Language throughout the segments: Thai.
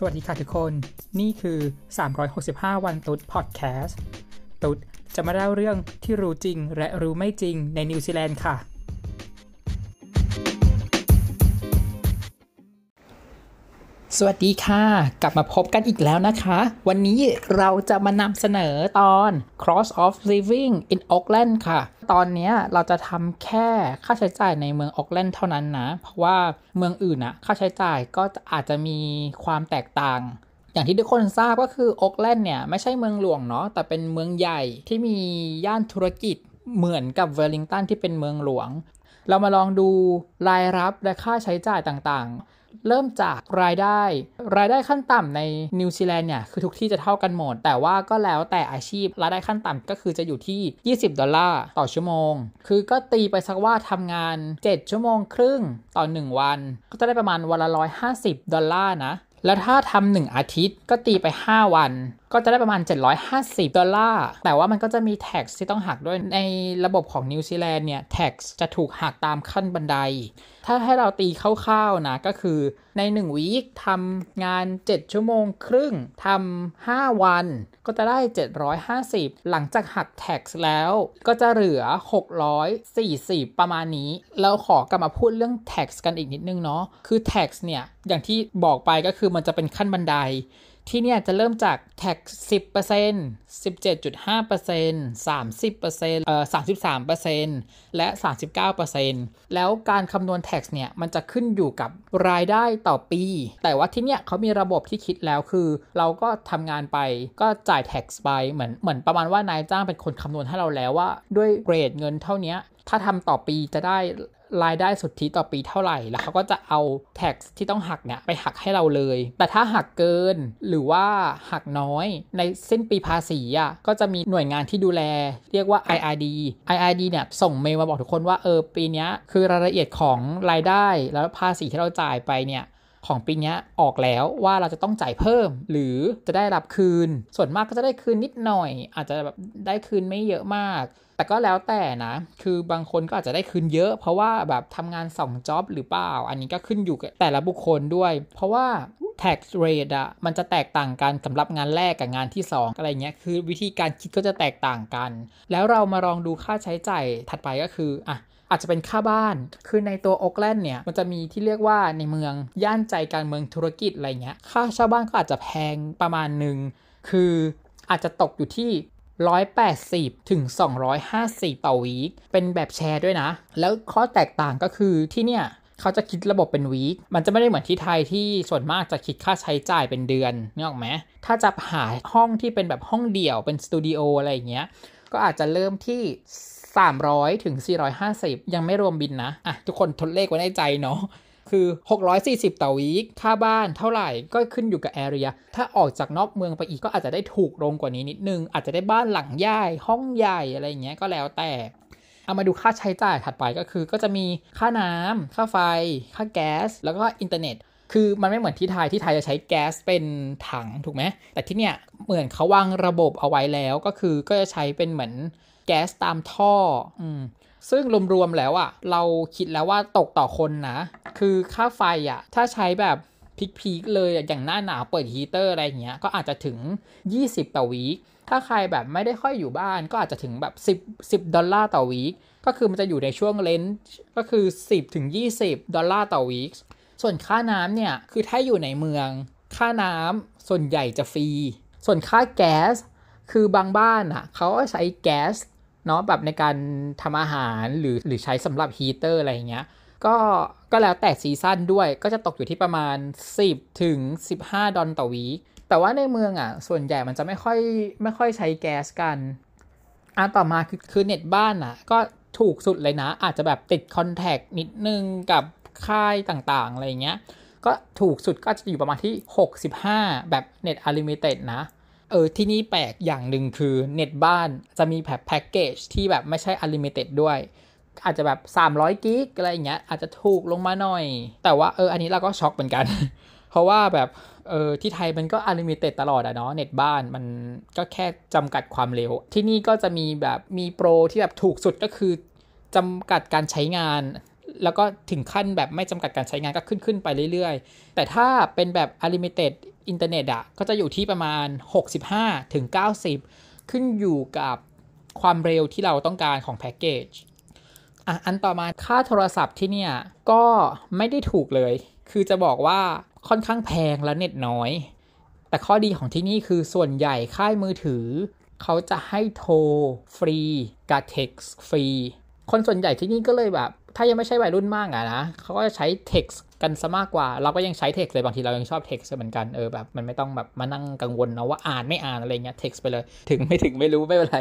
สวัสดีค่ะทุกคนนี่คือ365วันตุ๊ดพอดแคสต์ตุ๊ดจะมาเล่าเรื่องที่รู้จริงและรู้ไม่จริงในนิวซีแลนด์ค่ะสวัสดีค่ะกลับมาพบกันอีกแล้วนะคะวันนี้เราจะมานำเสนอตอน Cost of Living in Auckland ค่ะตอนนี้เราจะทำแค่ค่าใช้จ่ายในเมืองออกแลนด์เท่านั้นนะเพราะว่าเมืองอื่นนะค่าใช้จ่ายก็อาจจะมีความแตกต่างอย่างที่ทุกคนทราบก็คือออกแลนด์เนี่ยไม่ใช่เมืองหลวงเนาะแต่เป็นเมืองใหญ่ที่มีย่านธุรกิจเหมือนกับเวลลิงตันที่เป็นเมืองหลวงเรามาลองดูรายรับและค่าใช้จ่ายต่างๆเริ่มจากรายได้ขั้นต่ำในนิวซีแลนด์เนี่ยคือทุกที่จะเท่ากันหมดแต่ว่าก็แล้วแต่อาชีพรายได้ขั้นต่ำก็คือจะอยู่ที่$20ต่อชั่วโมงคือก็ตีไปสักว่าทำงาน7ชั่วโมงครึ่งต่อ1วันก็จะได้ประมาณวันละ$150นะแล้วถ้าทำ1อาทิตย์ก็ตีไป5วันก็จะได้ประมาณ$750แต่ว่ามันก็จะมี tax ที่ต้องหักด้วยในระบบของนิวซีแลนด์เนี่ย tax จะถูกหักตามขั้นบันไดถ้าให้เราตีคร่าวๆนะก็คือใน1วีคทำงาน7ชั่วโมงครึ่งทำ5วันก็จะได้$750หลังจากหัก tax แล้วก็จะเหลือ$640ประมาณนี้เราขอกลับมาพูดเรื่อง tax กันอีกนิดนึงเนาะคือ tax เนี่ยอย่างที่บอกไปก็คือมันจะเป็นขั้นบันไดที่เนี่ยจะเริ่มจาก tax 10% 17.5% 30% 33% และ 39% แล้วการคำนวณ tax เนี่ยมันจะขึ้นอยู่กับรายได้ต่อปีแต่ว่าที่เนี่ยเขามีระบบที่คิดแล้วคือเราก็ทำงานไปก็จ่าย tax ไปเหมือนประมาณว่านายจ้างเป็นคนคำนวณให้เราแล้วว่าด้วยเกรดเงินเท่านี้ถ้าทำต่อปีจะได้รายได้สุทธิต่อปีเท่าไหร่แล้วเขาก็จะเอา tax ที่ต้องหักเนี่ยไปหักให้เราเลยแต่ถ้าหักเกินหรือว่าหักน้อยในสิ้นปีภาษีอ่ะก็จะมีหน่วยงานที่ดูแลเรียกว่า IRD เนี่ยส่งเมลมาบอกทุกคนว่าปีนี้คือรายละเอียดของรายได้แล้วภาษีที่เราจ่ายไปเนี่ยของปีนี้ออกแล้วว่าเราจะต้องจ่ายเพิ่มหรือจะได้รับคืนส่วนมากก็จะได้คืนนิดหน่อยอาจจะแบบได้คืนไม่เยอะมากแต่ก็แล้วแต่นะคือบางคนก็อาจจะได้คืนเยอะเพราะว่าแบบทำงาน2 จ็อบหรือเปล่าอันนี้ก็ขึ้นอยู่กับแต่ละบุคคลด้วยเพราะว่า tax rate อ่ะมันจะแตกต่างกันสำหรับงานแรกกับงานที่2อะไรเงี้ยคือวิธีการคิดก็จะแตกต่างกันแล้วเรามาลองดูค่าใช้จ่ายถัดไปก็คืออาจจะเป็นค่าบ้านคือในตัวออกแลนด์เนี่ยมันจะมีที่เรียกว่าในเมืองย่านใจกลางเมืองธุรกิจอะไรเงี้ยค่าเช่าบ้านก็อาจจะแพงประมาณนึงคืออาจจะตกอยู่ที่$180-$250ต่อวีคเป็นแบบแชร์ด้วยนะแล้วข้อแตกต่างก็คือที่เนี่ยเขาจะคิดระบบเป็นวีคมันจะไม่ได้เหมือนที่ไทยที่ส่วนมากจะคิดค่าใช้จ่ายเป็นเดือนนึกออกไหมถ้าจะหาห้องที่เป็นแบบห้องเดี่ยวเป็นสตูดิโออะไรอย่างเงี้ยก็อาจจะเริ่มที่$300-$450ยังไม่รวมบินนะทุกคนทดเลขไว้ในใจเนาะคือ$640ต่อวีคค่าบ้านเท่าไหร่ก็ขึ้นอยู่กับแอเรียถ้าออกจากนอกเมืองไปอีกก็อาจจะได้ถูกลงกว่านี้นิดนึงอาจจะได้บ้านหลังใหญ่ห้องใหญ่อะไรอย่างเงี้ยก็แล้วแต่เอามาดูค่าใช้จ่ายถัดไปก็คือก็จะมีค่าน้ำค่าไฟค่าแก๊สแล้วก็อินเทอร์เน็ตคือมันไม่เหมือนที่ไทยจะใช้แก๊สเป็นถังถูกไหมแต่ที่เนี่ยเหมือนเขาวางระบบเอาไว้แล้วก็จะใช้เป็นเหมือนแก๊สตามท่อซึ่งรวมๆแล้วอ่ะเราคิดแล้วว่าตกต่อคนนะคือค่าไฟอ่ะถ้าใช้แบบพีคๆเลยอย่างหน้าหนาวเปิดฮีเตอร์อะไรอย่างเงี้ยก็อาจจะถึง$20ต่อวีคถ้าใครแบบไม่ได้ค่อยอยู่บ้านก็อาจจะถึงแบบ10$ต่อวีคก็คือมันจะอยู่ในช่วงเลนจ์ก็คือ$10-$20ต่อวีคส่วนค่าน้ำเนี่ยคือถ้าอยู่ในเมืองค่าน้ำส่วนใหญ่จะฟรีส่วนค่าแก๊สคือบางบ้านอ่ะเขาก็ใช้แก๊สเนาะแบบในการทำอาหารหรือใช้สำหรับฮีเตอร์อะไรอย่างเงี้ยก็แล้วแต่ซีซั่นด้วยก็จะตกอยู่ที่ประมาณ$10-$15ต่อวีคแต่ว่าในเมืองอ่ะส่วนใหญ่มันจะไม่ค่อยใช้แก๊สกันต่อมาคือเน็ตบ้านอ่ะก็ถูกสุดเลยนะอาจจะแบบติดคอนแทคนิดนึงกับค่ายต่างๆอะไรอย่างเงี้ยก็ถูกสุดก็จะอยู่ประมาณที่65แบบเน็ตอันลิมิเต็ดนะที่นี่แปลกอย่างหนึ่งคือเน็ตบ้านจะมีแบบแพ็คเกจที่แบบไม่ใช่อันลิมิเต็ดด้วยอาจจะแบบ300กิกอะไรอย่างเงี้ยอาจจะถูกลงมาหน่อยแต่ว่าอันนี้เราก็ช็อกเหมือนกัน เพราะว่าแบบที่ไทยมันก็อันลิมิเต็ดตลอดอะเนาะเน็ตบ้านมันก็แค่จำกัดความเร็วที่นี่ก็จะมีแบบมีโปรที่แบบถูกสุดก็คือจำกัดการใช้งาน แล้วก็ถึงขั้นแบบไม่จำกัดการใช้งานก็ขึ้นไปเรื่อยๆแต่ถ้าเป็นแบบ Unlimited Internet อ่ะก็จะอยู่ที่ประมาณ 65-90 ขึ้นอยู่กับความเร็วที่เราต้องการของแพ็กเกจอันต่อมาค่าโทรศัพท์ที่เนี่ยก็ไม่ได้ถูกเลยคือจะบอกว่าค่อนข้างแพงและเน็ตน้อยแต่ข้อดีของที่นี่คือส่วนใหญ่ค่ายมือถือเขาจะให้โทรฟรีกับเท็กซ์ฟรีคนส่วนใหญ่ที่นี่ก็เลยแบบถ้ายังไม่ใช่วัยรุ่นมากอะนะเขาก็จะใช้เท็กซ์กันซะมากกว่าเราก็ยังใช้เท็กซ์เลยบางทีเรายังชอบเท็กซ์เหมือนกันแบบมันไม่ต้องแบบมานั่งกังวลนะว่าอ่านไม่อ่านอะไรเงี้ยเท็กซ์ไปเลยถึงไม่รู้ไม่เป็นไร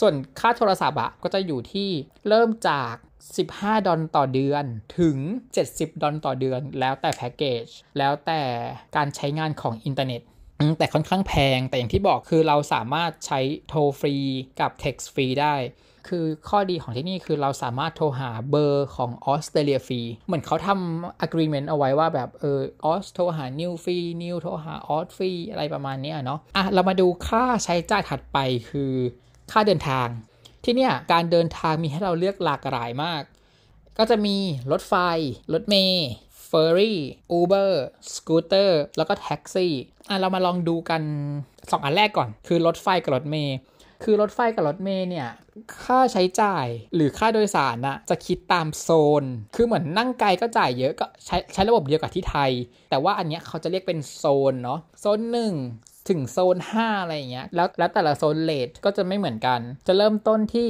ส่วนค่าโทรศัพท์อะก็จะอยู่ที่เริ่มจาก$15ต่อเดือนถึง$70ต่อเดือนแล้วแต่แพ็กเกจแล้วแต่การใช้งานของอินเทอร์เน็ตแต่ค่อนข้างแพงแต่อย่างที่บอกคือเราสามารถใช้โทรฟรีกับเท็กซ์ฟรีได้คือข้อดีของที่นี่คือเราสามารถโทรหาเบอร์ของออสเตรเลียฟรีเหมือนเขาทำ agreement เอาไว้ว่าแบบออสโทรหานิวฟรีนิวโทรหาออสฟรีอะไรประมาณนี้เนาะอ่ะเรามาดูค่าใช้จ่ายถัดไปคือค่าเดินทางที่เนี่ยการเดินทางมีให้เราเลือกหลากหลายมากก็จะมีรถไฟรถเมล์เฟอร์รี่อูเบอร์สกูตเตอร์แล้วก็แท็กซี่อ่ะเรามาลองดูกัน2อันแรกก่อนคือรถไฟกับรถเมล์คือรถไฟกับรถเมล์เนี่ยค่าใช้จ่ายหรือค่าโดยสารน่ะจะคิดตามโซนคือเหมือนนั่งไกลก็จ่ายเยอะก็ใช้ระบบเดียวกับที่ไทยแต่ว่าอันเนี้ยเขาจะเรียกเป็นโซนเนาะโซน1ถึงโซน5อะไรอย่างเงี้ยแล้วแต่ละโซนเรทก็จะไม่เหมือนกันจะเริ่มต้นที่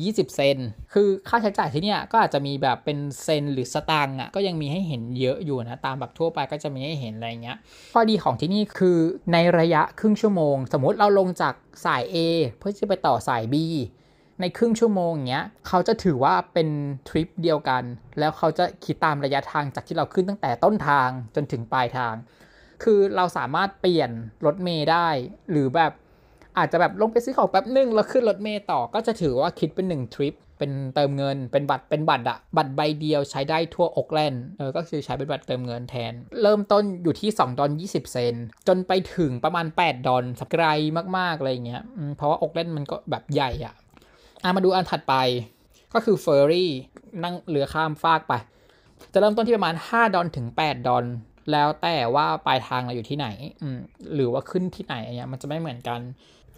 $2.20คือค่าใช้จ่ายที่เนี่ยก็อาจจะมีแบบเป็นเซนหรือสตางค์อ่ะก็ยังมีให้เห็นเยอะอยู่นะตามแบบทั่วไปก็จะมีให้เห็นอะไรเงี้ยข้อดีของที่นี่คือในระยะครึ่งชั่วโมงสมมติเราลงจากสาย A เพื่อจะไปต่อสาย B ในครึ่งชั่วโมงเงี้ยเขาจะถือว่าเป็นทริปเดียวกันแล้วเขาจะคิดตามระยะทางจากที่เราขึ้นตั้งแต่ต้นทางจนถึงปลายทางคือเราสามารถเปลี่ยนรถเมล์ได้หรือแบบอาจจะแบบลงไปซื้อของแป๊บนึงแล้วขึ้นรถเมล์ต่อก็จะถือว่าคิดเป็น1ทริปเป็นเติมเงินเป็นบัตรอะบัตรใบเดียวใช้ได้ทั่วออคแลนด์ก็คือใช้เป็นบัตรเติมเงินแทนเริ่มต้นอยู่ที่$2.20จนไปถึงประมาณ$8ไกลมากๆอะไรอย่างเงี้ยเพราะว่าออคแลนด์มันก็แบบใหญ่อะมาดูอันถัดไปก็คือเฟอร์รี่นั่งเรือข้ามฟากไปจะเริ่มต้นที่ประมาณ$5ถึง$8แล้วแต่ว่าปลายทางเราอยู่ที่ไหนหรือว่าขึ้นที่ไหนอะไรเงี้ยมันจะไม่เหมือนกัน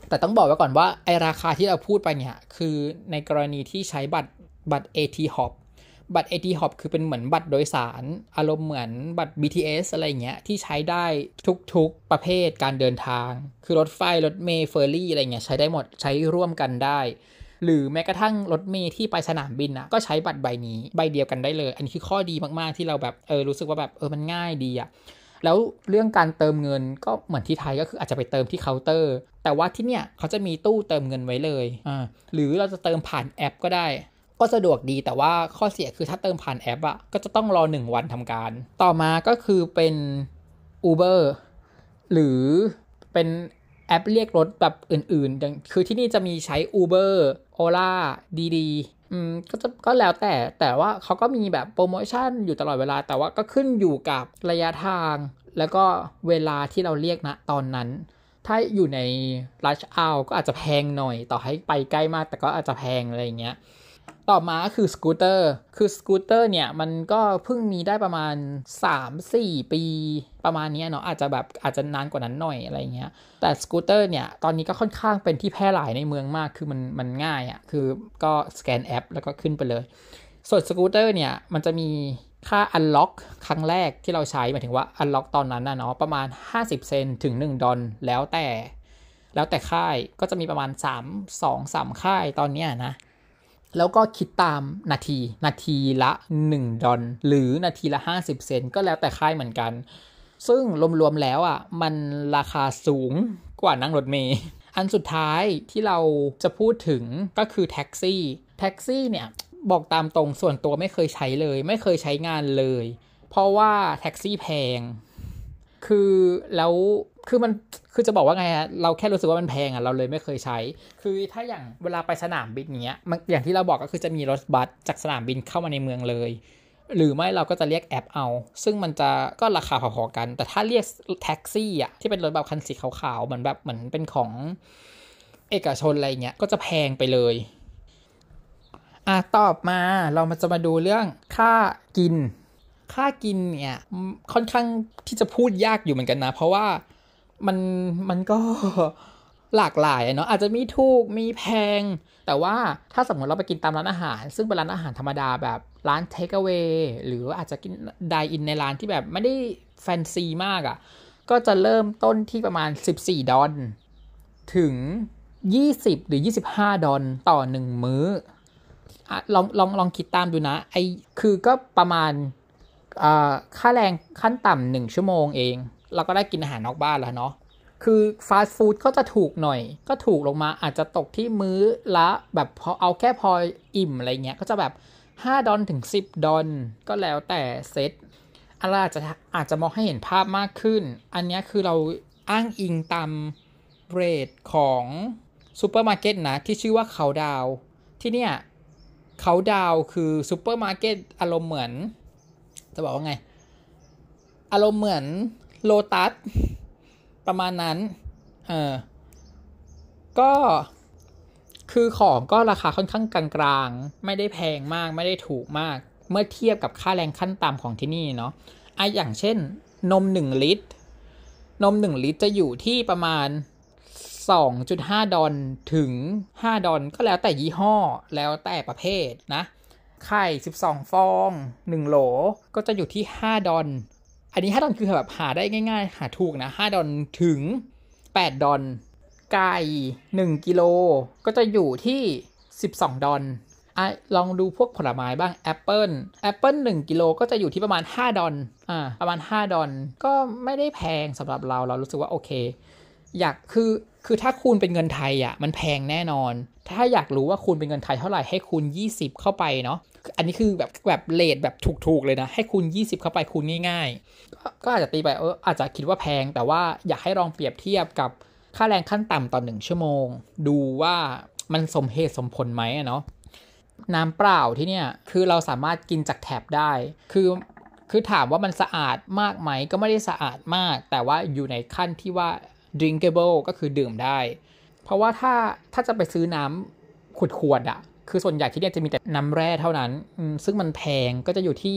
แต่ต้องบอกไว้ก่อนว่าไอราคาที่เราพูดไปเนี่ยคือในกรณีที่ใช้บัตร AT Hop บัตร AT Hop คือเป็นเหมือนบัตรโดยสารอารมณ์เหมือนบัตร BTS อะไรเงี้ยที่ใช้ได้ทุกๆประเภทการเดินทางคือรถไฟรถเมล์เฟอร์รี่อะไรเงี้ยใช้ได้หมดใช้ร่วมกันได้หรือแม้กระทั่งรถเมล์ที่ไปสนามบินนะก็ใช้บัตรใบนี้ใบเดียวกันได้เลยอันนี้คือข้อดีมากๆที่เราแบบรู้สึกว่าแบบมันง่ายดีอะแล้วเรื่องการเติมเงินก็เหมือนที่ไทยก็คืออาจจะไปเติมที่เคาน์เตอร์แต่ว่าที่เนี่ยเขาจะมีตู้เติมเงินไว้เลยหรือเราจะเติมผ่านแอปก็ได้ก็สะดวกดีแต่ว่าข้อเสียคือถ้าเติมผ่านแอปอะก็จะต้องรอ1วันทำการต่อมาก็คือเป็น Uber หรือเป็นแอปเรียกรถแบบอื่นๆคือที่นี่จะมีใช้ Uber Ola Didiก็แล้วแต่ว่าเขาก็มีแบบโปรโมชั่นอยู่ตลอดเวลาแต่ว่าก็ขึ้นอยู่กับระยะทางแล้วก็เวลาที่เราเรียกนะตอนนั้นถ้าอยู่ใน rush hour ก็อาจจะแพงหน่อยต่อให้ไปใกล้มากแต่ก็อาจจะแพงอะไรอย่างเงี้ยต่อมาก็คือสกูตเตอร์เนี่ยมันก็เพิ่งมีได้ประมาณ 3-4 ปีประมาณนี้เนาะอาจจะนานกว่านั้นหน่อยอะไรเงี้ยแต่สกูตเตอร์เนี่ยตอนนี้ก็ค่อนข้างเป็นที่แพร่หลายในเมืองมากคือมันง่ายอ่ะคือก็สแกนแอปแล้วก็ขึ้นไปเลยส่วนสกูตเตอร์เนี่ยมันจะมีค่าอันล็อกครั้งแรกที่เราใช้หมายถึงว่าอันล็อกตอนนั้นเนาะประมาณ$0.50ถึง$1แล้วแต่ค่ายก็จะมีประมาณ2-3 ค่ายตอนนี้นะแล้วก็คิดตามนาทีละ$1หรือนาทีละ$0.50ก็แล้วแต่ค่ายเหมือนกันซึ่งรวมๆแล้วอ่ะมันราคาสูงกว่านั่งรถเมล์อันสุดท้ายที่เราจะพูดถึงก็คือแท็กซี่เนี่ยบอกตามตรงส่วนตัวไม่เคยใช้เลยไม่เคยใช้งานเลยเพราะว่าแท็กซี่แพงคือแล้วคือจะบอกว่าไงฮะเราแค่รู้สึกว่ามันแพงอ่ะเราเลยไม่เคยใช้คือถ้าอย่างเวลาไปสนามบินเงี้ยอย่างที่เราบอกก็คือจะมีรถบัสจากสนามบินเข้ามาในเมืองเลยหรือไม่เราก็จะเรียกแอปเอาซึ่งมันจะก็ราคาพอๆกันแต่ถ้าเรียกแท็กซี่อ่ะที่เป็นรถแบบคันสีขาวๆเหมือนเป็นของเอกชนอะไรเงี้ยก็จะแพงไปเลย ต่อมาเรามาจะมาดูเรื่องค่ากินเนี่ยค่อนข้างที่จะพูดยากอยู่เหมือนกันนะเพราะว่ามันก็หลากหลายเนาะอาจจะมีถูกมีแพงแต่ว่าถ้าสมมติเราไปกินตามร้านอาหารซึ่งเป็นร้านอาหารธรรมดาแบบร้านเทคเอาเวย์หรืออาจจะกินไดน์อินในร้านที่แบบไม่ได้แฟนซีมากอ่ะก็จะเริ่มต้นที่ประมาณ$14ถึง$20หรือ$25ต่อ1มื้อลองคิดตามดูนะไอคือก็ประมาณค่าแรงขั้นต่ำ1ชั่วโมงเองเราก็ได้กินอาหารนอกบ้านแล้วเนาะคือฟาสต์ฟู้ดก็จะถูกหน่อยก็ถูกลงมาอาจจะตกที่มื้อละแบบพอเอาแค่พออิ่มอะไรเงี้ยก็จะแบบ$5ถึง$10ก็แล้วแต่เซตอะไรอาจจะมองให้เห็นภาพมากขึ้นอันนี้คือเราอ้างอิงตามเรทของซูเปอร์มาร์เก็ตนะที่ชื่อว่าเขาดาวที่เนี่ยเขาดาวคือซูเปอร์มาร์เก็ตอารมณ์เหมือนจะบอกว่าไงอารมณ์เหมือนโลตัสประมาณนั้นก็คือของก็ราคาค่อนข้างกลางๆไม่ได้แพงมากไม่ได้ถูกมากเมื่อเทียบกับค่าแรงขั้นต่ำของที่นี่เนาะอย่างเช่นนม1ลิตรจะอยู่ที่ประมาณ$2.5ถึง$5ก็แล้วแต่ยี่ห้อแล้วแต่ประเภทนะไข่12ฟอง1โหลก็จะอยู่ที่$5อันนี้$5คือแบบหาได้ง่ายๆหาถูกนะ$5ถึง$8ไก่1กิโลก็จะอยู่ที่$12ลองดูพวกผลไม้บ้างแอปเปิ้ล1กิโลก็จะอยู่ที่ประมาณ$5ประมาณ$5ก็ไม่ได้แพงสำหรับเรารู้สึกว่าโอเคอยากคือถ้าคูณเป็นเงินไทยอ่ะมันแพงแน่นอนถ้าอยากรู้ว่าคูณเป็นเงินไทยเท่าไหร่ให้คูณ20เข้าไปเนาะอันนี้คือแบบเรทแบบถูกๆเลยนะให้คูณ20เข้าไปคูณง่ายๆก็อาจจะตีไปอาจจะคิดว่าแพงแต่ว่าอยากให้ลองเปรียบเทียบกับค่าแรงขั้นต่ำต่อ1ชั่วโมงดูว่ามันสมเหตุสมผลไหมเนาะน้ำเปล่าที่เนี่ยคือเราสามารถกินจากแท็บได้คือถามว่ามันสะอาดมากไหมก็ไม่ได้สะอาดมากแต่ว่าอยู่ในขั้นที่ว่าdrinkable ก็คือดื่มได้เพราะว่าถ้าจะไปซื้อน้ำขวดๆอ่ะคือส่วนใหญ่ที่เนี่ยจะมีแต่น้ำแร่เท่านั้นซึ่งมันแพงก็จะอยู่ที่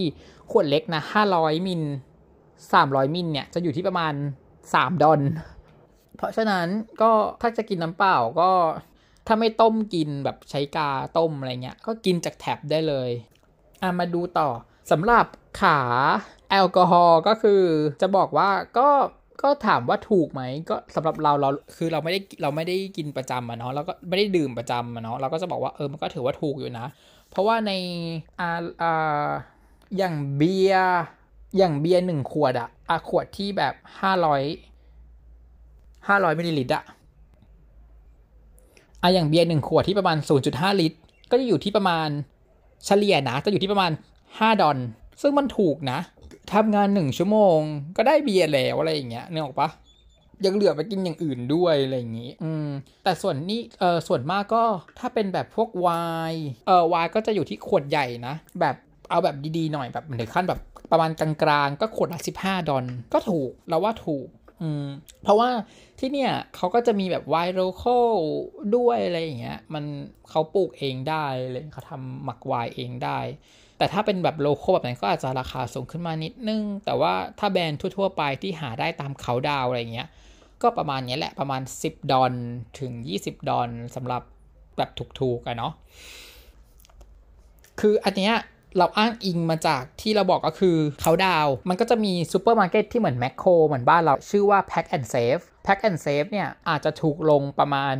ขวดเล็กนะ500มิล300มิลเนี่ยจะอยู่ที่ประมาณ$3เพราะฉะนั้นก็ถ้าจะกินน้ำเปล่าก็ถ้าไม่ต้มกินแบบใช้กาต้มอะไรเงี้ยก็กินจากแท็บได้เลยมาดูต่อสำหรับขาแอลกอฮอล์ก็คือจะบอกว่าก็ถามว่าถูกไหมก็สำหรับเราคือเราไม่ได้กินประจำเนาะแล้วก็ไม่ได้ดื่มประจำเนาะเราก็จะบอกว่ามันก็ถือว่าถูกอยู่นะเพราะว่าในอย่างเบียร์1ขวดอะขวดที่แบบ500มิลลิลิตรอะอย่างเบียร์1ขวดที่ประมาณ 0.5 ลิตรก็จะอยู่ที่ประมาณเฉลี่ยนะจะอยู่ที่ประมาณ$5ซึ่งมันถูกนะทำงาน1ชั่วโมงก็ได้เบียร์แล้วอะไรอย่างเงี้ยนึกออกปะยังเหลือไปกินอย่างอื่นด้วยอะไรอย่างงี้แต่ส่วนนี้ส่วนมากก็ถ้าเป็นแบบพวกไวน์ก็จะอยู่ที่ขวดใหญ่นะแบบเอาแบบดีๆหน่อยแบบถึงขั้นแบบประมาณกลางๆก็ขวดละ$15ก็ถูกเราว่าถูกเพราะว่าที่เนี่ยเขาก็จะมีแบบไวน์โลคอลด้วยอะไรอย่างเงี้ยมันเขาปลูกเองได้เลยเขาทำหมักไวน์เองได้แต่ถ้าเป็นแบบโลโก้แบบนั้นก็อาจจะราคาสูงขึ้นมานิดนึงแต่ว่าถ้าแบรนด์ทั่วๆไปที่หาได้ตามเขาดาวอะไรเงี้ยก็ประมาณนี้แหละประมาณ$10ถึง$20สำหรับแบบถูกๆเนาะคืออันเนี้ยเราอ้างอิงมาจากที่เราบอกก็คือเขาดาวมันก็จะมีซูเปอร์มาร์เก็ตที่เหมือนแมคโครเหมือนบ้านเราชื่อว่า Pack and Saveเนี่ยอาจจะถูกลงประมาณ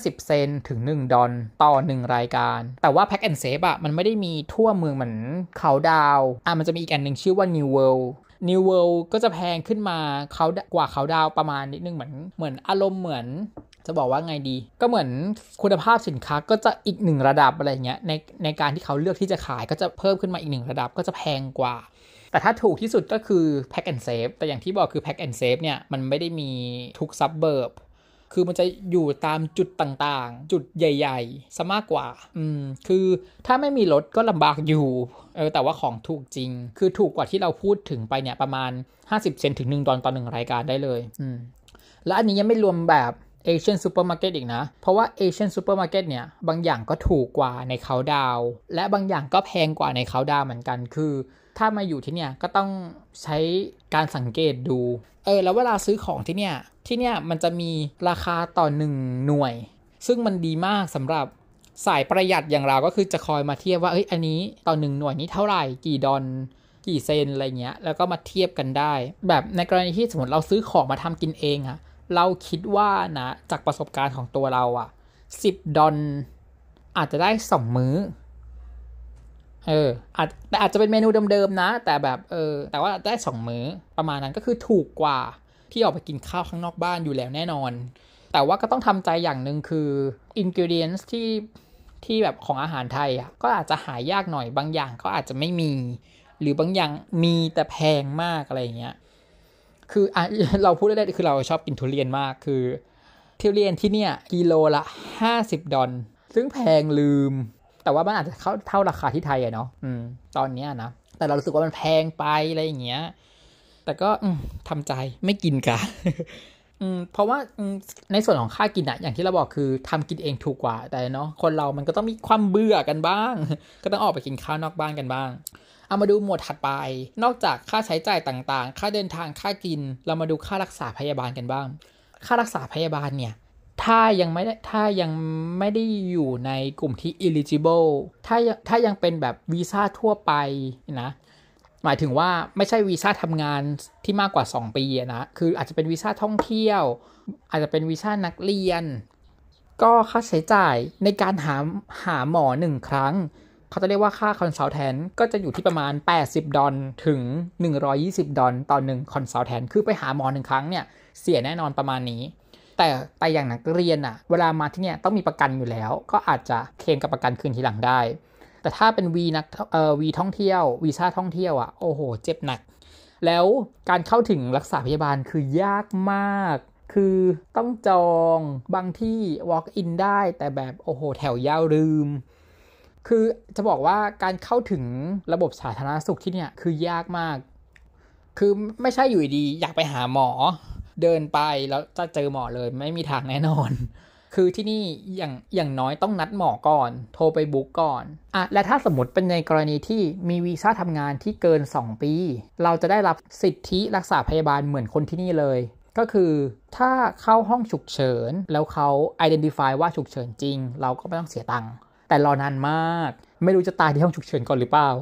$0.50ถึง$1ต่อ1รายการแต่ว่า Pack and Save มันไม่ได้มีทั่วเมืองเหมือนเขาดาวมันจะมีอีกอันนึงชื่อว่า New World ก็จะแพงขึ้นมาเขากว่าเขาดาวประมาณนิดนึงเหมือนอารมณ์เหมือนจะบอกว่าไงดีก็เหมือนคุณภาพสินค้าก็จะอีก1ระดับอะไรเงี้ยในการที่เขาเลือกที่จะขายก็จะเพิ่มขึ้นมาอีก1ระดับก็จะแพงกว่าแต่ถ้าถูกที่สุดก็คือ Pack and Save แต่อย่างที่บอกคือ Pack and Save เนี่ยมันไม่ได้มีทุกซับเบิร์บคือมันจะอยู่ตามจุดต่างๆจุดใหญ่ๆซะมากกว่าคือถ้าไม่มีรถก็ลำบากอยู่แต่ว่าของถูกจริงคือถูกกว่าที่เราพูดถึงไปเนี่ยประมาณ$0.50ถึง$1ต่อ1รายการได้เลยและอันนี้ยังไม่รวมแบบ เอเชียนซูเปอร์มาร์เก็ตอีกนะเพราะว่าเอเชียนซูเปอร์มาร์เก็ตเนี่ยบางอย่างก็ถูกกว่าในเขาดาวและบางอย่างก็แพงกว่าในเขาดาวเหมือนกันคือถ้ามาอยู่ที่เนี่ยก็ต้องใช้การสังเกตดูแล้วเวลาซื้อของที่เนี่ยมันจะมีราคาต่อ1หน่วยซึ่งมันดีมากสำหรับสายประหยัดอย่างเราก็คือจะคอยมาเทียบว่าอันนี้ต่อ1หน่วยนี้เท่าไหร่กี่ดอลกี่เซนอะไรเงี้ยแล้วก็มาเทียบกันได้แบบในกรณีที่สมมติเราซื้อของมาทำกินเองอะเราคิดว่านะจากประสบการณ์ของตัวเราอะ10ดอลอาจจะได้2มื้ออาจจะเป็นเมนูเดิมๆนะแต่แบบแต่ว่าได้2มื้อประมาณนั้นก็คือถูกกว่าที่ออกไปกินข้าวข้างนอกบ้านอยู่แล้วแน่นอนแต่ว่าก็ต้องทำใจอย่างนึงคืออินกรีเดียนซ์ที่แบบของอาหารไทยอ่ะก็อาจจะหายากหน่อยบางอย่างก็อาจจะไม่มีหรือบางอย่างมีแต่แพงมากอะไรเงี้ยคือเราพูดได้คือเราชอบกินทุเรียนมากคือทุเรียนที่เนี่ยกิโลละ$50ดอลซึ่งแพงลืมแต่ว่ามันอาจจะเท่าราคาที่ไทยอะเนาะตอนเนี้ยนะแต่เรารู้สึกว่ามันแพงไปอะไรอย่างเงี้ยแต่ก็ทำใจไม่กินกะเพราะว่าในส่วนของค่ากินอะอย่างที่เราบอกคือทำกินเองถูกกว่าแต่เนาะคนเรามันก็ต้องมีความเบื่อกันบ้างก็ต้องออกไปกินข้าวนอกบ้านกันบ้างเอามาดูหมวดถัดไปนอกจากค่าใช้จ่ายต่างๆค่าเดินทางค่ากินเรามาดูค่ารักษาพยาบาลกันบ้างค่ารักษาพยาบาลเนี่ยถ้ายังไม่ได้อยู่ในกลุ่มที่ eligible ถ้ายังเป็นแบบวีซ่าทั่วไปนะหมายถึงว่าไม่ใช่วีซ่าทำงานที่มากกว่า2ปีนะคืออาจจะเป็นวีซ่าท่องเที่ยวอาจจะเป็นวีซ่านักเรียนก็ค่าใช้จ่ายในการหาหมอ1ครั้งเขาจะเรียกว่าค่า consultant ก็จะอยู่ที่ประมาณ80ดอลถึง120ดอลต่อ1 consultant คือไปหาหมอ1ครั้งเนี่ยเสียแน่นอนประมาณนี้แต่อย่างนักเรียนน่ะเวลามาที่เนี่ยต้องมีประกันอยู่แล้วก็อาจจะเคลมกับประกันคืนทีหลังได้แต่ถ้าเป็น วีท่องเที่ยววีซ่าท่องเที่ยวอ่ะโอ้โหเจ็บหนักแล้วการเข้าถึงรักษาพยาบาลคือยากมากคือต้องจองบางที่ walk in ได้แต่แบบโอ้โหแถวยาวลืมคือจะบอกว่าการเข้าถึงระบบสาธารณสุขที่เนี่ยคือยากมากคือไม่ใช่อยู่ดีอยากไปหาหมอเดินไปแล้วจะเจอหมอเลยไม่มีทางแน่นอนคือที่นี่อย่างน้อยต้องนัดหมอก่อนโทรไปบุ๊กก่อนและถ้าสมมติเป็นในกรณีที่มีวีซ่าทำงานที่เกิน2ปีเราจะได้รับสิทธิรักษาพยาบาลเหมือนคนที่นี่เลยก็คือถ้าเข้าห้องฉุกเฉินแล้วเขา identify ว่าฉุกเฉินจริงเราก็ไม่ต้องเสียตังค์แต่รอนานมากไม่รู้จะตายที่ห้องฉุกเฉินก่อนหรือเปล่า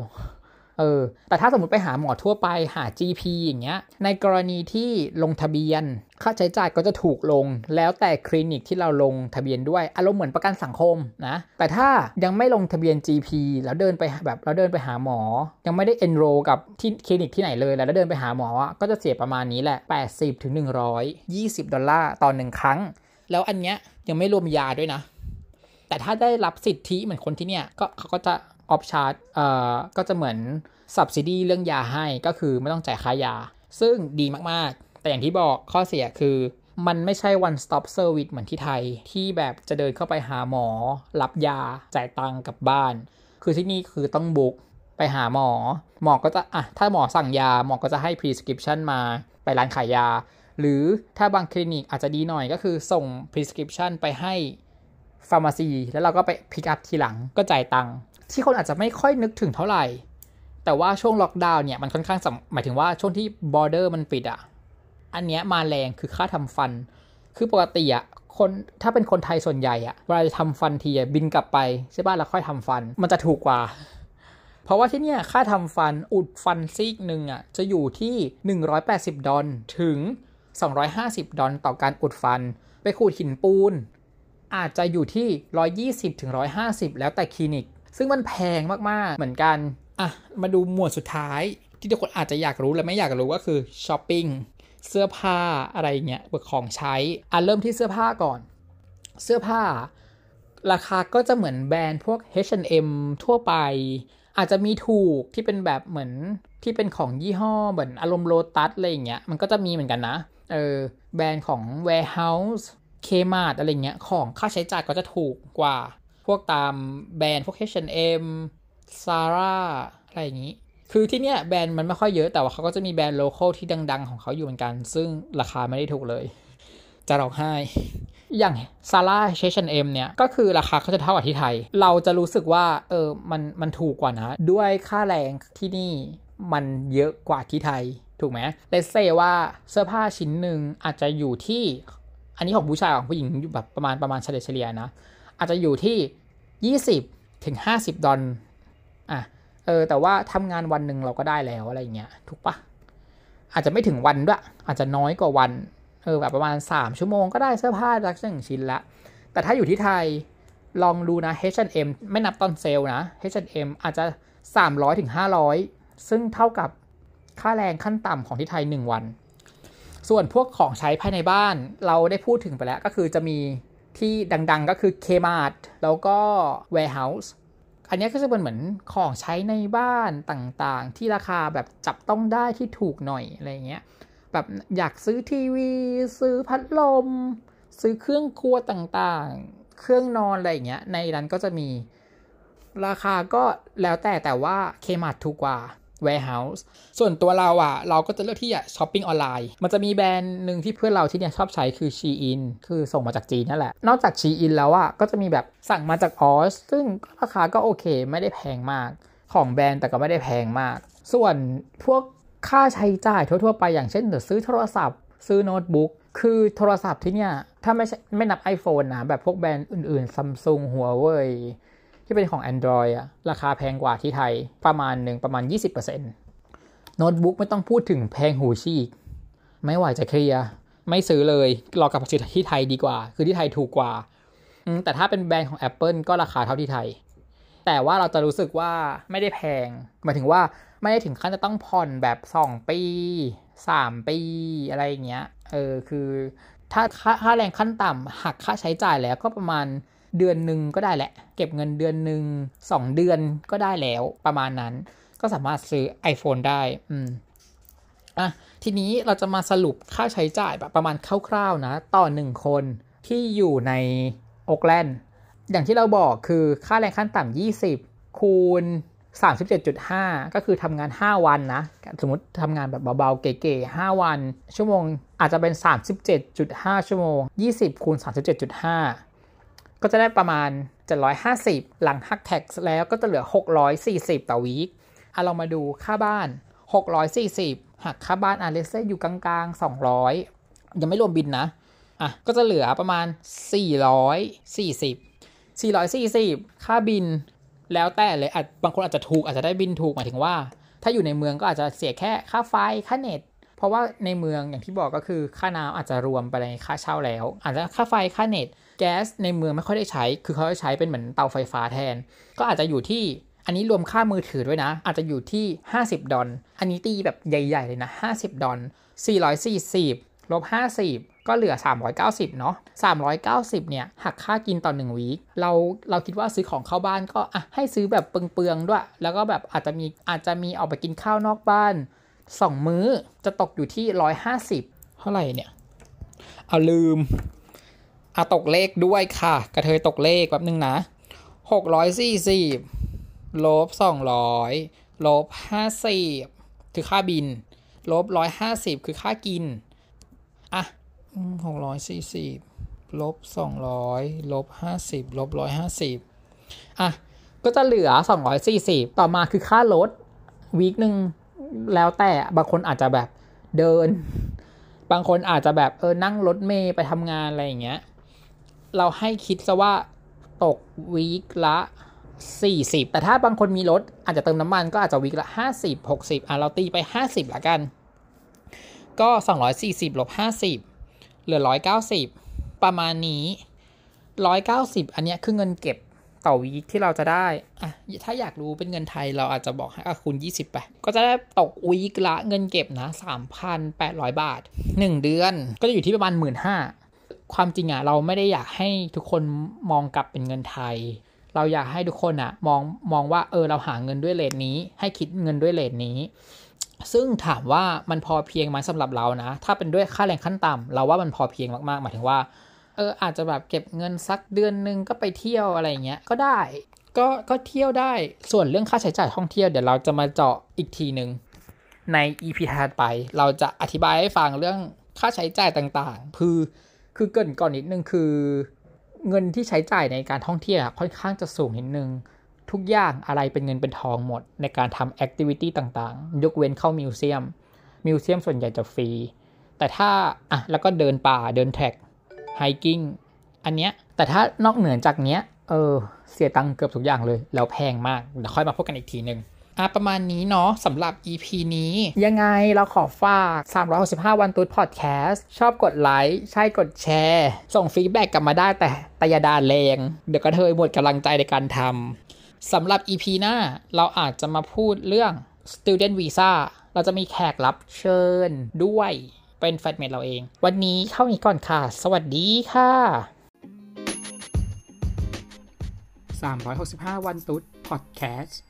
แต่ถ้าสมมติไปหาหมอทั่วไปหา GP อย่างเงี้ยในกรณีที่ลงทะเบียนค่าใช้จ่ายก็จะถูกลงแล้วแต่คลินิกที่เราลงทะเบียนด้วยอารมณ์เหมือนประกันสังคมนะแต่ถ้ายังไม่ลงทะเบียน GP แล้วเดินไปหาหมอยังไม่ได้ enroll กับที่คลินิกที่ไหนเลยแล้วเดินไปหาหมอก็จะเสียประมาณนี้แหละ80ถึง120ดอลลาร์ต่อ1ครั้งแล้วอันเนี้ยยังไม่รวมยาด้วยนะแต่ถ้าได้รับสิทธิเหมือนคนที่เนี่ยก็เขาก็จะออฟชาร์จก็จะเหมือน subsidy เรื่องยาให้ก็คือไม่ต้องจ่ายค่ายาซึ่งดีมากๆแต่อย่างที่บอกข้อเสียคือมันไม่ใช่ one stop service เหมือนที่ไทยที่แบบจะเดินเข้าไปหาหมอรับยาจ่ายตังค์กลับบ้านคือที่นี่คือต้องบุ๊กไปหาหมอก็จะถ้าหมอสั่งยาหมอก็จะให้ prescription มาไปร้านขายยาหรือถ้าบางคลินิกอาจจะดีหน่อยก็คือส่ง prescription ไปให้ pharmacy แล้วเราก็ไป pick up ทีหลังก็จ่ายตังค์ที่คนอาจจะไม่ค่อยนึกถึงเท่าไหร่แต่ว่าช่วงล็อกดาวน์เนี่ยมันค่อนข้างหมายถึงว่าช่วงที่บอร์เดอร์มันปิดอันเนี้ยมาแรงคือค่าทำฟันคือปกติคนถ้าเป็นคนไทยส่วนใหญ่เวลาจะทำฟันทีบินกลับไปใช่ป่ะแล้วค่อยทำฟันมันจะถูกกว่าเพราะว่าที่เนี่ยค่าทำฟันอุดฟันซีกนึงจะอยู่ที่180ดอลถึง250ดอลต่อการอุดฟันไปขูดหินปูนอาจจะอยู่ที่120ถึง150แล้วแต่คลินิกซึ่งมันแพงมากๆเหมือนกันมาดูหมวดสุดท้ายที่ทุกคนอาจจะอยากรู้และไม่อยากรู้ก็คือช้อปปิ้งเสื้อผ้าอะไรเงี้ยของใช้เริ่มที่เสื้อผ้าก่อนเสื้อผ้าราคาก็จะเหมือนแบรนด์พวก H&M ทั่วไปอาจจะมีถูกที่เป็นแบบเหมือนที่เป็นของยี่ห้อเหมือนอารมณ์โลตัสอะไรอย่างเงี้ยมันก็จะมีเหมือนกันนะแบรนด์ของ Warehouse Kmart อะไรเงี้ยของค่าใช้จ่ายก็จะถูกกว่าพวกตามแบรนด์พวก H&M Zara อะไรอย่างนี้คือที่เนี่ยแบรนด์มันไม่ค่อยเยอะแต่ว่าเขาก็จะมีแบรนด์โลคอลที่ดังๆของเขาอยู่เหมือนกันซึ่งราคาไม่ได้ถูกเลยจะร้องไห้ อย่างซาร่าเชชเอ็มเนี่ยก็คือราคาเขาจะเท่ากับที่ไทยเราจะรู้สึกว่ามันถูกกว่านะด้วยค่าแรงที่นี่มันเยอะกว่าที่ไทยถูกไหมเลสเซว่าเสื้อผ้าชิ้นหนึ่งอาจจะอยู่ที่อันนี้ของผู้ชายของผู้หญิงอยู่แบบประมาณเฉลี่ยนะอาจจะอยู่ที่$20 ถึง$50อ่ะแต่ว่าทำงานวันหนึ่งเราก็ได้แล้วอะไรเงี้ยถูกปะอาจจะไม่ถึงวันด้วยอาจจะน้อยกว่าวันแบบประมาณ3ชั่วโมงก็ได้เสื้อผ้าสัก1ชิ้นละแต่ถ้าอยู่ที่ไทยลองดูนะ H&M ไม่นับตอนเซลนะ H&M อาจจะ300 ถึง 500ซึ่งเท่ากับค่าแรงขั้นต่ำของที่ไทย1วันส่วนพวกของใช้ภายในบ้านเราได้พูดถึงไปแล้วก็คือจะมีที่ดังๆก็คือ Kmart แล้วก็ Warehouse อันนี้ก็จะเป็นเหมือนของใช้ในบ้านต่างๆที่ราคาแบบจับต้องได้ที่ถูกหน่อยอะไรเงี้ยแบบอยากซื้อทีวีซื้อพัดลมซื้อเครื่องครัวต่างๆเครื่องนอนอะไรอย่างเงี้ยในนั้นก็จะมีราคาก็แล้วแต่ว่า Kmart ถูกกว่า Warehouse ส่วนตัวเราอ่ะเราก็จะเลือกที่จะช้อปปิ้งออนไลน์มันจะมีแบรนด์หนึ่งที่เพื่อนเราที่เนี่ยชอบใช้คือ Shein คือส่งมาจากจีนนั่นแหละนอกจาก Shein แล้วอ่ะก็จะมีแบบสั่งมาจากออสซึ่งราคาก็โอเคไม่ได้แพงมากของแบรนด์แต่ก็ไม่ได้แพงมากส่วนพวกค่าใช้จ่ายทั่วๆไปอย่างเช่นซื้อโทรศัพท์ซื้อโน้ตบุ๊กคือโทรศัพท์ที่เนี่ยถ้าไม่นับ iPhone นะแบบพวกแบรนด์อื่นๆ Samsung Huawei ที่เป็นของ Android อะราคาแพงกว่าที่ไทยประมาณนึงประมาณ 20% โน้ตบุ๊กไม่ต้องพูดถึงแพงหูฉีกไม่ไหวจะเคลียร์ไม่ซื้อเลยรอกลับมาซื้อที่ไทยดีกว่าคือที่ไทยถูกกว่าแต่ถ้าเป็นแบรนด์ของ Apple ก็ราคาเท่าที่ไทยแต่ว่าเราจะรู้สึกว่าไม่ได้แพงหมายถึงว่าไม่ได้ถึงขั้นจะต้องผ่อนแบบ2ปี3ปีอะไรอย่างเงี้ยคือถ้าค่าแรงขั้นต่ำหักค่าใช้จ่ายแล้วก็ประมาณเดือนนึงก็ได้แหละเก็บเงินเดือนนึง2เดือนก็ได้แล้วประมาณนั้นก็สามารถซื้อ iPhone ได้อ่ะทีนี้เราจะมาสรุปค่าใช้จ่ายแบบประมาณคร่าวๆนะต่อ1คนที่อยู่ในโอ๊คแลนด์อย่างที่เราบอกคือค่าแรงขั้นต่ำ20คูณ 37.5 ก็คือทำงาน5วันนะสมมติทำงานแบบเบาๆเก๋ๆ5วันชั่วโมงอาจจะเป็น 37.5 ชั่วโมง20คูณ 37.5 ก็จะได้ประมาณ750หลังหักแท็กซ์แล้วก็จะเหลือ640ต่อวีคเอาเรามาดูค่าบ้าน640หักค่าบ้านเลสเซ่อยู่กลางๆ200ยังไม่รวมบินนะอ่ะก็จะเหลือประมาณ440ค่าบินแล้วแต่เลยอาจบางคนอาจจะถูกอาจจะได้บินถูกหมายถึงว่าถ้าอยู่ในเมืองก็อาจจะเสียแค่ค่าไฟค่าเน็ตเพราะว่าในเมืองอย่างที่บอกก็คือค่าน้ำอาจจะรวมไปในค่าเช่าแล้วอาจจะค่าไฟค่าเน็ตแก๊สในเมืองไม่ค่อยได้ใช้คือเขาจะใช้เป็นเหมือนเตาไฟฟ้าแทนก็อาจจะอยู่ที่อันนี้รวมค่ามือถือด้วยนะอาจจะอยู่ที่$50อันนี้ตีแบบใหญ่ๆเลยนะ$50440ลบ50ก็เหลือ390เนาะ390เนี่ยหักค่ากินต่อ1วีคเราคิดว่าซื้อของเข้าบ้านก็อ่ะให้ซื้อแบบเปลืองๆด้วยแล้วก็แบบอาจจะมีออกไปกินข้าวนอกบ้าน2มื้อจะตกอยู่ที่150เท่าไหร่เนี่ยเอาลืมเอาตกเลขด้วยค่ะกระเทยตกเลขแป๊บนึงนะ640ลบ200ลบ50คือค่าบินลบ150คือค่ากินอ่ะ640ลบ200ลบ50ลบ150อ่ะก็จะเหลือ240ต่อมาคือค่ารถวีคนึงแล้วแต่บางคนอาจจะแบบเดินบางคนอาจจะแบบนั่งรถเมล์ไปทำงานอะไรอย่างเงี้ยเราให้คิดซะว่าตกวีคละ40แต่ถ้าบางคนมีรถอาจจะเติมน้ำมันก็อาจจะวีคละ50 60อ่ะเราตีไป50ละกันก็240ลบ50เหลือ190ประมาณนี้190อันเนี้ยคือเงินเก็บต่อวีคที่เราจะได้อ่ะถ้าอยากรู้เป็นเงินไทยเราอาจจะบอกให้คูณ20ไปก็จะได้ตกวีคละเงินเก็บนะ 3,800 บาท1เดือนก็จะอยู่ที่ประมาณ 15,000 ความจริงอ่ะเราไม่ได้อยากให้ทุกคนมองกลับเป็นเงินไทยเราอยากให้ทุกคนอ่ะมองว่าเราหาเงินด้วยเรทนี้ให้คิดเงินด้วยเรทนี้ซึ่งถามว่ามันพอเพียงไหมสำหรับเรานะถ้าเป็นด้วยค่าแรงขั้นต่ำเราว่ามันพอเพียงมากๆหมายถึงว่าอาจจะแบบเก็บเงินสักเดือนนึงก็ไปเที่ยวอะไรอย่างเงี้ยก็ได้ก็เที่ยวได้ส่วนเรื่องค่าใช้จ่ายท่องเที่ยวเดี๋ยวเราจะมาเจาะอีกทีนึงใน EP ถัดไปเราจะอธิบายให้ฟังเรื่องค่าใช้จ่ายต่างๆคือ คือเกินก่อนนิดนึงคือเงินที่ใช้จ่ายในการท่องเที่ยวค่อนข้างจะสูงนิดนึงทุกอย่างอะไรเป็นเงินเป็นทองหมดในการทำแอคทิวิตี้ต่างๆยกเว้นเข้ามิวเซียมส่วนใหญ่จะฟรีแต่ถ้าแล้วก็เดินป่าเดินแทร็กไฮกิ้งอันเนี้ยแต่ถ้านอกเหนือจากเนี้ยเสียตังค์เกือบทุกอย่างเลยแล้วแพงมากเดี๋ยวค่อยมาพูดกันอีกทีนึงประมาณนี้เนาะสำหรับ EP นี้ยังไงเราขอฝาก365วันตูดพอดแคสต์ชอบกดไลค์ใช่กดแชร์ส่งฟีดแบ็กกลับมาได้แต่อย่าด่าแรงเดี๋ยวกระเทยหมดกำลังใจในการทำสำหรับ EP หน้าเราอาจจะมาพูดเรื่อง Student Visa เราจะมีแขกรับเชิญด้วยเป็นแฟนเมทเราเองวันนี้เท่านี้ก่อนค่ะสวัสดีค่ะ365วันตูดพอดแคสต์